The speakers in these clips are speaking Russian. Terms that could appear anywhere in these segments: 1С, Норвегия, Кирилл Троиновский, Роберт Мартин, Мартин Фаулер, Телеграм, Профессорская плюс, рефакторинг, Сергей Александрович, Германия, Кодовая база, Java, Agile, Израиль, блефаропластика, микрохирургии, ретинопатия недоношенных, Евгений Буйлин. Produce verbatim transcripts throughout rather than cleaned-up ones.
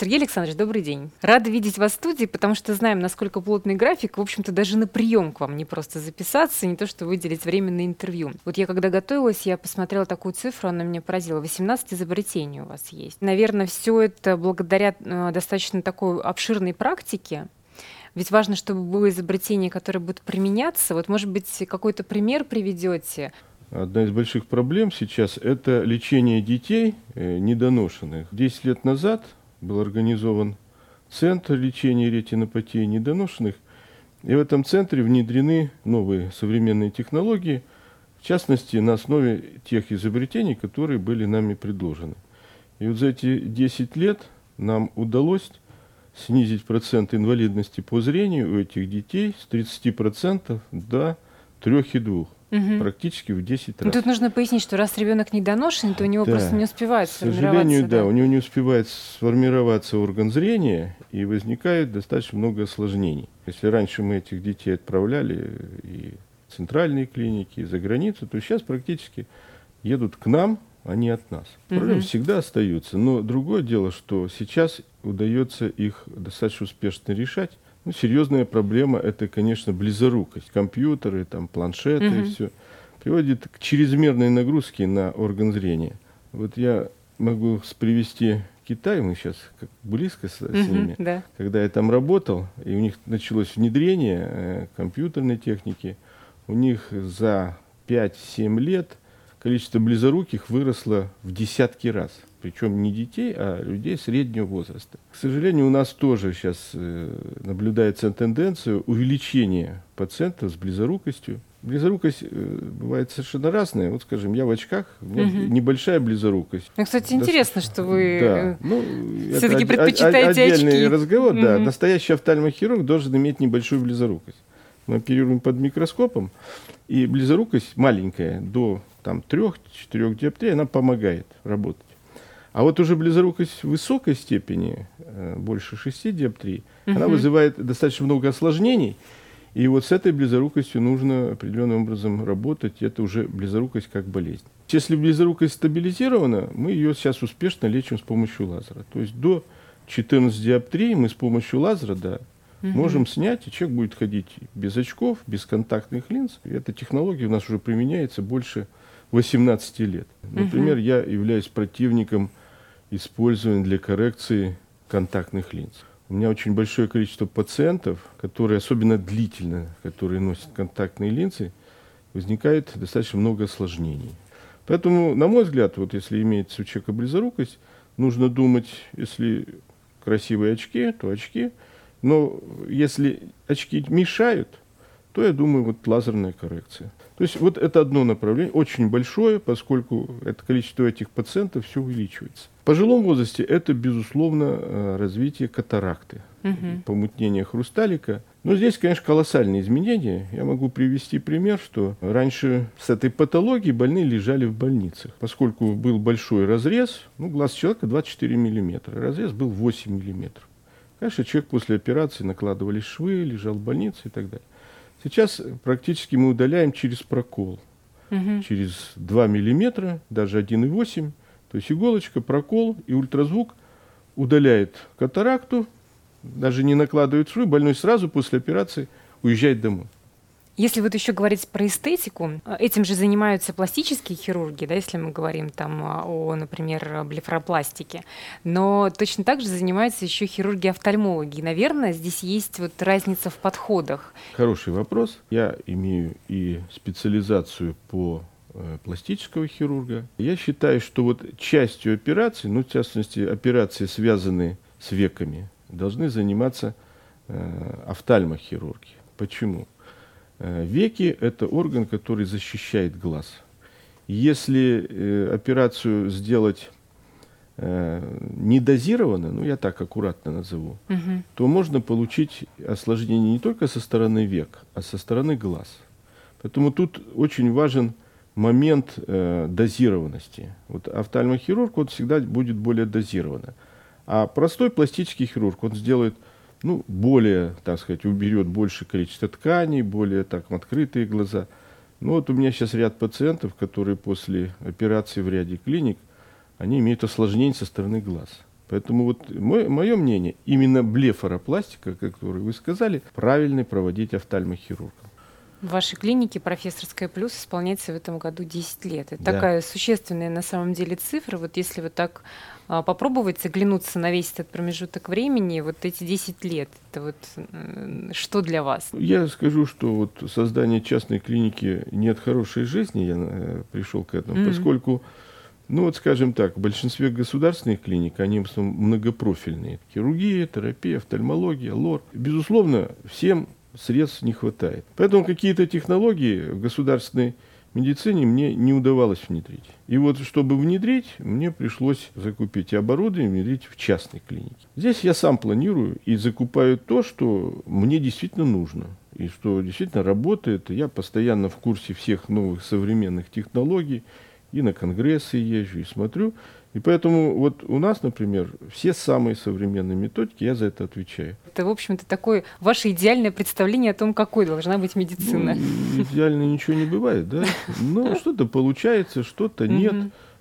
Сергей Александрович, добрый день. Рада видеть вас в студии, потому что знаем, насколько плотный график. В общем-то, даже на прием к вам не просто записаться, не то что выделить время на интервью. Вот я когда готовилась, я посмотрела такую цифру, она меня поразила. восемнадцать изобретений у вас есть. Наверное, все это благодаря достаточно такой обширной практике. Ведь важно, чтобы было изобретение, которое будет применяться. Вот, может быть, какой-то пример приведете? Одна из больших проблем сейчас – это лечение детей недоношенных. Десять лет назад был организован центр лечения ретинопатии недоношенных. И в этом центре внедрены новые современные технологии, в частности, на основе тех изобретений, которые были нами предложены. И вот за эти десять лет нам удалось снизить процент инвалидности по зрению у этих детей с тридцати процентов до трёх и двух процентов. Угу. Практически в десять раз. Но тут нужно пояснить, что раз ребенок недоношен, то у него да. просто не успевает сформироваться. К сожалению, да, да, у него не успевает сформироваться орган зрения, и возникает достаточно много осложнений. Если раньше мы этих детей отправляли и в центральные клиники, и за границу, то сейчас практически едут к нам, а не от нас. Проблемы угу. всегда остаются, но другое дело, что сейчас удается их достаточно успешно решать. Ну, серьезная проблема – это, конечно, близорукость. Компьютеры, там, планшеты угу. и все приводит к чрезмерной нагрузке на орган зрения. Вот я могу привести Китай, мы сейчас как близко с, угу, с ними. Да. Когда я там работал, и у них началось внедрение э, компьютерной техники, у них за пять-семь лет количество близоруких выросло в десятки раз. Причем не детей, а людей среднего возраста. К сожалению, у нас тоже сейчас наблюдается тенденция увеличения пациентов с близорукостью. Близорукость бывает совершенно разная. Вот, скажем, я в очках, у меня угу. небольшая близорукость. Ну, кстати, интересно, да, что вы да. ну, все-таки предпочитаете очки. Отдельный разговор, угу. да. Настоящий офтальмохирург должен иметь небольшую близорукость. Мы оперируем под микроскопом, и близорукость маленькая, до там, трёх-четырёх диоптрий, она помогает работать. А вот уже близорукость высокой степени, больше шести диоптрий, угу. она вызывает достаточно много осложнений. И вот с этой близорукостью нужно определенным образом работать. Это уже близорукость как болезнь. Если близорукость стабилизирована, мы ее сейчас успешно лечим с помощью лазера. То есть до четырнадцати диоптрий мы с помощью лазера да, угу. можем снять, и человек будет ходить без очков, без контактных линз. И эта технология у нас уже применяется больше восемнадцати лет. Например, угу. я являюсь противником использован для коррекции контактных линз. У меня очень большое количество пациентов, которые особенно длительно, которые носят контактные линзы, возникает достаточно много осложнений. Поэтому, на мой взгляд, вот если имеется у человека близорукость, нужно думать, если красивые очки, то очки. Но если очки мешают, то, я думаю, вот лазерная коррекция. То есть вот это одно направление, очень большое, поскольку это количество этих пациентов все увеличивается. В пожилом возрасте это, безусловно, развитие катаракты, угу. помутнение хрусталика. Но здесь, конечно, колоссальные изменения. Я могу привести пример, что раньше с этой патологией больные лежали в больницах. Поскольку был большой разрез, ну, глаз человека двадцать четыре миллиметра, разрез был восемь миллиметров. Конечно, человек после операции накладывали швы, лежал в больнице и так далее. Сейчас практически мы удаляем через прокол, угу. через два миллиметра, даже один и восемь. То есть иголочка, прокол и ультразвук удаляет катаракту, даже не накладывает швы, больной сразу после операции уезжает домой. Если вот еще говорить про эстетику, этим же занимаются пластические хирурги, да, если мы говорим там о, например, блефаропластике, но точно так же занимаются еще хирурги-офтальмологи. Наверное, здесь есть вот разница в подходах. Хороший вопрос. Я имею и специализацию по пластического хирурга. Я считаю, что вот частью операций, ну, в частности, операции, связанные с веками, должны заниматься э, офтальмохирурги. Почему? Веки – это орган, который защищает глаз. Если э, операцию сделать э, недозированно, ну я так аккуратно назову, угу. то можно получить осложнение не только со стороны век, а со стороны глаз. Поэтому тут очень важен момент э, дозированности. Вот офтальмохирург, он всегда будет более дозированно. А простой пластический хирург, он сделает... Ну, более, так сказать, уберет большее количество тканей, более так открытые глаза. Ну, вот у меня сейчас ряд пациентов, которые после операции в ряде клиник, они имеют осложнение со стороны глаз. Поэтому вот мой, мое мнение, именно блефоропластика, которую вы сказали, правильно проводить офтальмохирургом. В вашей клинике «Профессорская плюс» исполняется в этом году десять лет. Это да. такая существенная на самом деле цифра. Вот если вот так а, попробовать заглянуться на весь этот промежуток времени, вот эти десять лет, это вот э, что для вас? Я скажу, что вот создание частной клиники «Нет хорошей жизни», я э, пришел к этому, mm-hmm. поскольку, ну вот скажем так, в большинстве государственных клиник, они в основном многопрофильные. Хирургия, терапия, офтальмология, лор. Безусловно, всем средств не хватает. Поэтому какие-то технологии в государственной медицине мне не удавалось внедрить. И вот, чтобы внедрить, мне пришлось закупить оборудование, внедрить в частной клинике. Здесь я сам планирую и закупаю то, что мне действительно нужно. И что действительно работает. Я постоянно в курсе всех новых современных технологий. И на конгрессы езжу, и смотрю. И поэтому вот у нас, например, все самые современные методики, я за это отвечаю. Это, в общем-то, такое ваше идеальное представление о том, какой должна быть медицина. Ну, идеально ничего не бывает, да? Ну, что-то получается, что-то нет.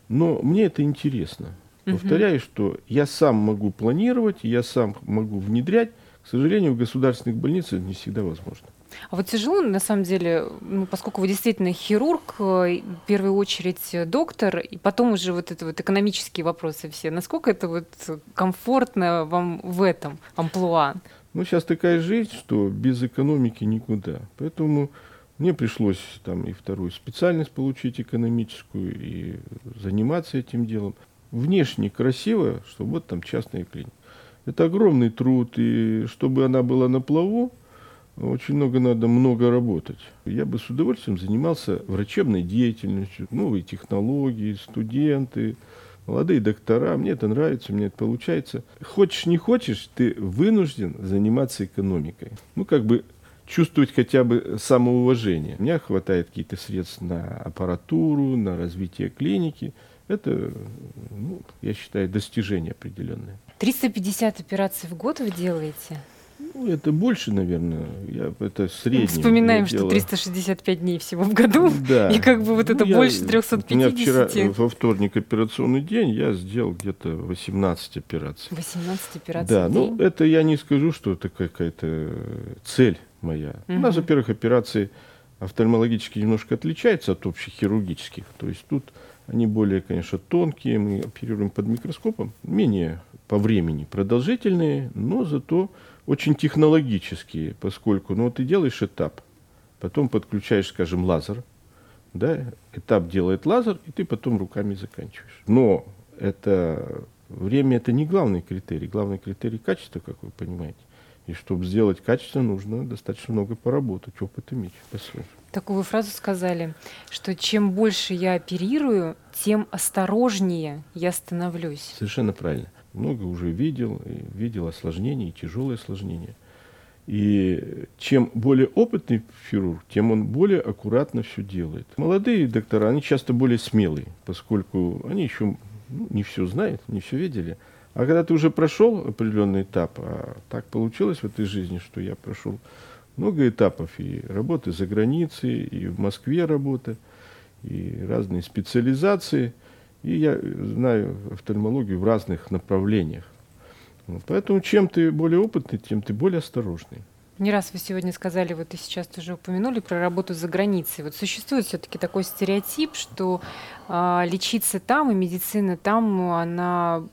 Но мне это интересно. Повторяю, что я сам могу планировать, я сам могу внедрять. К сожалению, в государственных больницах не всегда возможно. А вот тяжело, на самом деле, ну, поскольку вы действительно хирург, в первую очередь доктор, и потом уже вот это вот экономические вопросы все. Насколько это вот комфортно вам в этом амплуа? Ну, сейчас такая жизнь, что без экономики никуда. Поэтому мне пришлось там и вторую специальность получить экономическую, и заниматься этим делом. Внешне красиво, что вот там частная клиника. Это огромный труд, и чтобы она была на плаву, очень много надо много работать. Я бы с удовольствием занимался врачебной деятельностью, новые технологии, студенты, молодые доктора. Мне это нравится, мне это получается. Хочешь, не хочешь, ты вынужден заниматься экономикой. Ну, как бы чувствовать хотя бы самоуважение. У меня хватает каких-то средств на аппаратуру, на развитие клиники. Это, ну, я считаю, достижение определенное. триста пятьдесят операций в год вы делаете? Ну, это больше, наверное, я, это среднее. Вспоминаем, что делаю триста шестьдесят пять дней всего в году, да. И как бы вот ну, это я, больше триста пятьдесят. У меня вчера, во вторник, операционный день, я сделал где-то восемнадцать операций. восемнадцать операций да, в день? Да, ну это я не скажу, что это какая-то цель моя. Угу. У нас, во-первых, операции офтальмологические немножко отличаются от общехирургических, то есть тут они более, конечно, тонкие, мы оперируем под микроскопом, менее по времени продолжительные, но зато очень технологические, поскольку ну, ты делаешь этап, потом подключаешь, скажем, лазер, да, этап делает лазер, и ты потом руками заканчиваешь. Но это, время – это не главный критерий, главный критерий – качество, как вы понимаете. И чтобы сделать качество, нужно достаточно много поработать, опыт иметь. Спасибо. Такую фразу сказали, что чем больше я оперирую, тем осторожнее я становлюсь. Совершенно правильно. Много уже видел, видел осложнения, и тяжелые осложнения. И чем более опытный хирург, тем он более аккуратно все делает. Молодые доктора, они часто более смелые, поскольку они еще ну, не все знают, не все видели. А когда ты уже прошел определенный этап, а так получилось в этой жизни, что я прошел много этапов и работы за границей, и в Москве работы, и разные специализации. И я знаю офтальмологию в разных направлениях. Поэтому чем ты более опытный, тем ты более осторожный. Не раз вы сегодня сказали, вот и сейчас тоже упомянули про работу за границей. Вот существует все-таки такой стереотип, что а, лечиться там и медицина там, она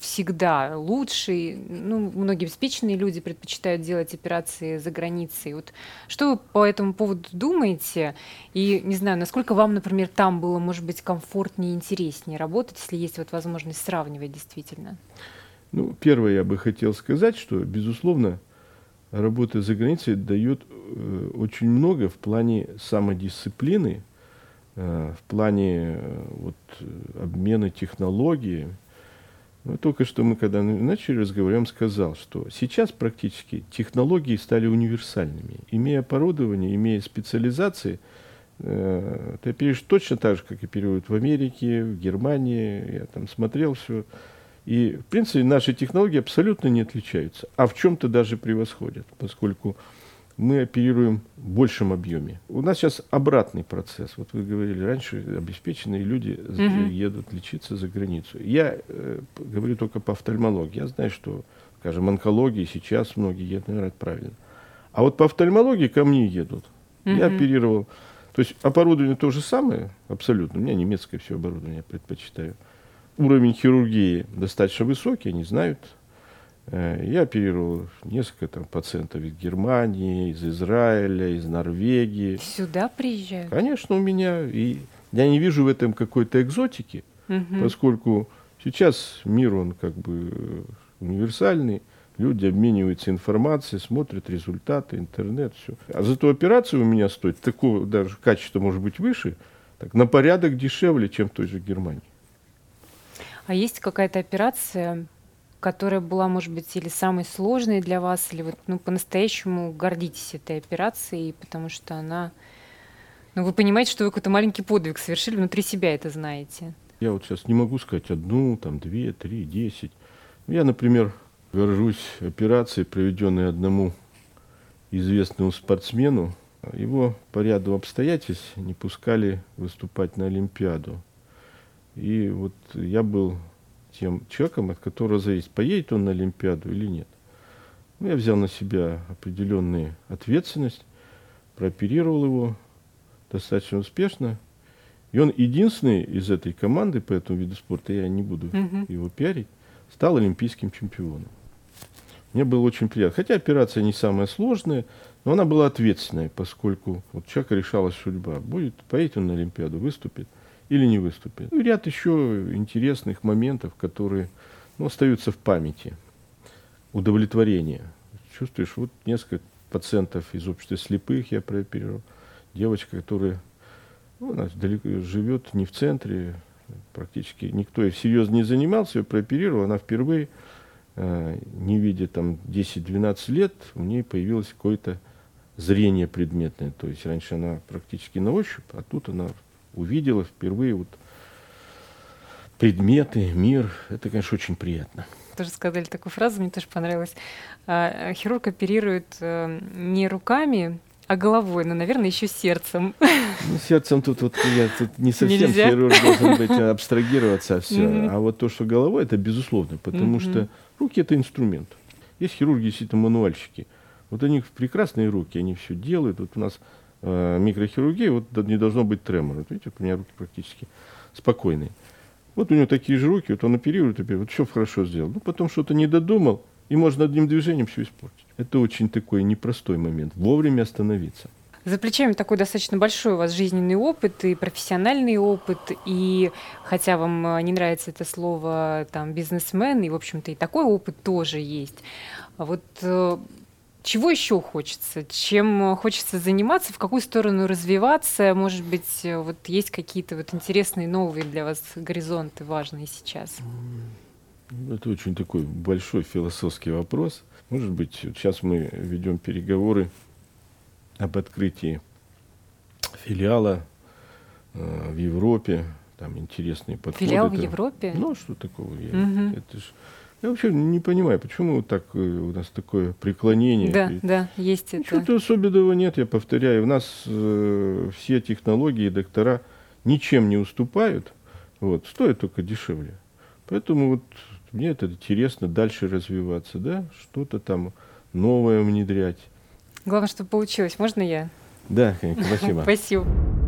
всегда лучше. Ну, многие обеспеченные люди предпочитают делать операции за границей. Вот что вы по этому поводу думаете? И не знаю, насколько вам, например, там было, может быть, комфортнее и интереснее работать, если есть вот возможность сравнивать действительно? Ну, первое, я бы хотел сказать, что, безусловно, работа за границей дает э, очень много в плане самодисциплины, э, в плане э, вот, обмена технологиями. Ну, только что мы, когда начали разговаривать, сказал, что сейчас практически технологии стали универсальными. Имея оборудование, имея специализации, э, ты оперируешь точно так же, как оперируют в Америке, в Германии. Я там смотрел все. И, в принципе, наши технологии абсолютно не отличаются, а в чем-то даже превосходят, поскольку мы оперируем в большем объеме. У нас сейчас обратный процесс. Вот вы говорили, раньше обеспеченные люди mm-hmm. едут лечиться за границу. Я э, говорю только по офтальмологии. Я знаю, что, скажем, онкологии сейчас многие едут, наверное, это правильно. А вот по офтальмологии ко мне едут. Mm-hmm. Я оперировал. То есть оборудование то же самое, абсолютно. У меня немецкое все оборудование, я предпочитаю. Уровень хирургии достаточно высокий, они знают. Я оперировал несколько там, пациентов из Германии, из Израиля, из Норвегии. Сюда приезжают? Конечно, у меня. И я не вижу в этом какой-то экзотики, угу. поскольку сейчас мир, он как бы универсальный. Люди обмениваются информацией, смотрят результаты, интернет, все. А зато операция у меня стоит такого даже качества, может быть, выше, так, на порядок дешевле, чем в той же Германии. А есть какая-то операция, которая была, может быть, или самой сложной для вас, или вот, ну, по-настоящему гордитесь этой операцией, потому что она... Ну, вы понимаете, что вы какой-то маленький подвиг совершили, внутри себя это знаете. Я вот сейчас не могу сказать одну, там, две, три, десять. Я, например, горжусь операцией, проведенной одному известному спортсмену. Его по ряду обстоятельств не пускали выступать на Олимпиаду. И вот я был... тем человеком, от которого зависит, поедет он на Олимпиаду или нет. Ну, я взял на себя определенную ответственность, прооперировал его достаточно успешно. И он единственный из этой команды по этому виду спорта, я не буду mm-hmm. его пиарить, стал олимпийским чемпионом. Мне было очень приятно. Хотя операция не самая сложная, но она была ответственная, поскольку у человека решалась судьба. Будет, поедет он на Олимпиаду, выступит или не выступит. Ну, ряд еще интересных моментов, которые, ну, остаются в памяти. Удовлетворение. Чувствуешь, вот несколько пациентов из общества слепых я прооперировал. Девочка, которая, ну, она далеко живет, не в центре, практически никто и всерьез не занимался, ее прооперировал. Она впервые, э, не видя там десять-двенадцать лет, у нее появилось какое-то зрение предметное. То есть раньше она практически на ощупь, а тут она... увидела впервые вот предметы, мир. Это, конечно, очень приятно. Тоже сказали такую фразу, мне тоже понравилось. Хирург оперирует не руками, а головой, но, наверное, еще сердцем. Ну, сердцем тут вот я тут не совсем нельзя. Хирург должен быть абстрагироваться от всего. Mm-hmm. А вот то, что головой, это безусловно, потому mm-hmm. что руки — это инструмент. Есть хирурги, действительно, мануальщики. Вот у них прекрасные руки, они все делают. Вот у нас микрохирургии, вот не должно быть тремора. Вот видите, у меня руки практически спокойные. Вот у него такие же руки, вот он оперирует, оперирует, вот все хорошо сделал. Ну, потом что-то не додумал, и можно одним движением все испортить. Это очень такой непростой момент. Вовремя остановиться. За плечами такой достаточно большой у вас жизненный опыт и профессиональный опыт, и хотя вам не нравится это слово там, бизнесмен, и, в общем-то, и такой опыт тоже есть. А вот... Чего еще хочется? Чем хочется заниматься? В какую сторону развиваться? Может быть, вот есть какие-то вот интересные новые для вас горизонты, важные сейчас? Это очень такой большой философский вопрос. Может быть, сейчас мы ведем переговоры об открытии филиала э, в Европе. Там интересные подходы. Филиал в Европе? Ну, что такого? Я, угу. Это ж... Я вообще не понимаю, почему так, у нас такое преклонение. Да, ведь, да, есть это. Ничего особенного нет, я повторяю. У нас э, все технологии, доктора ничем не уступают, вот, стоят только дешевле. Поэтому вот мне это интересно, дальше развиваться, да, что-то там новое внедрять. Главное, чтобы получилось. Можно я? Да, конечно, спасибо. Спасибо.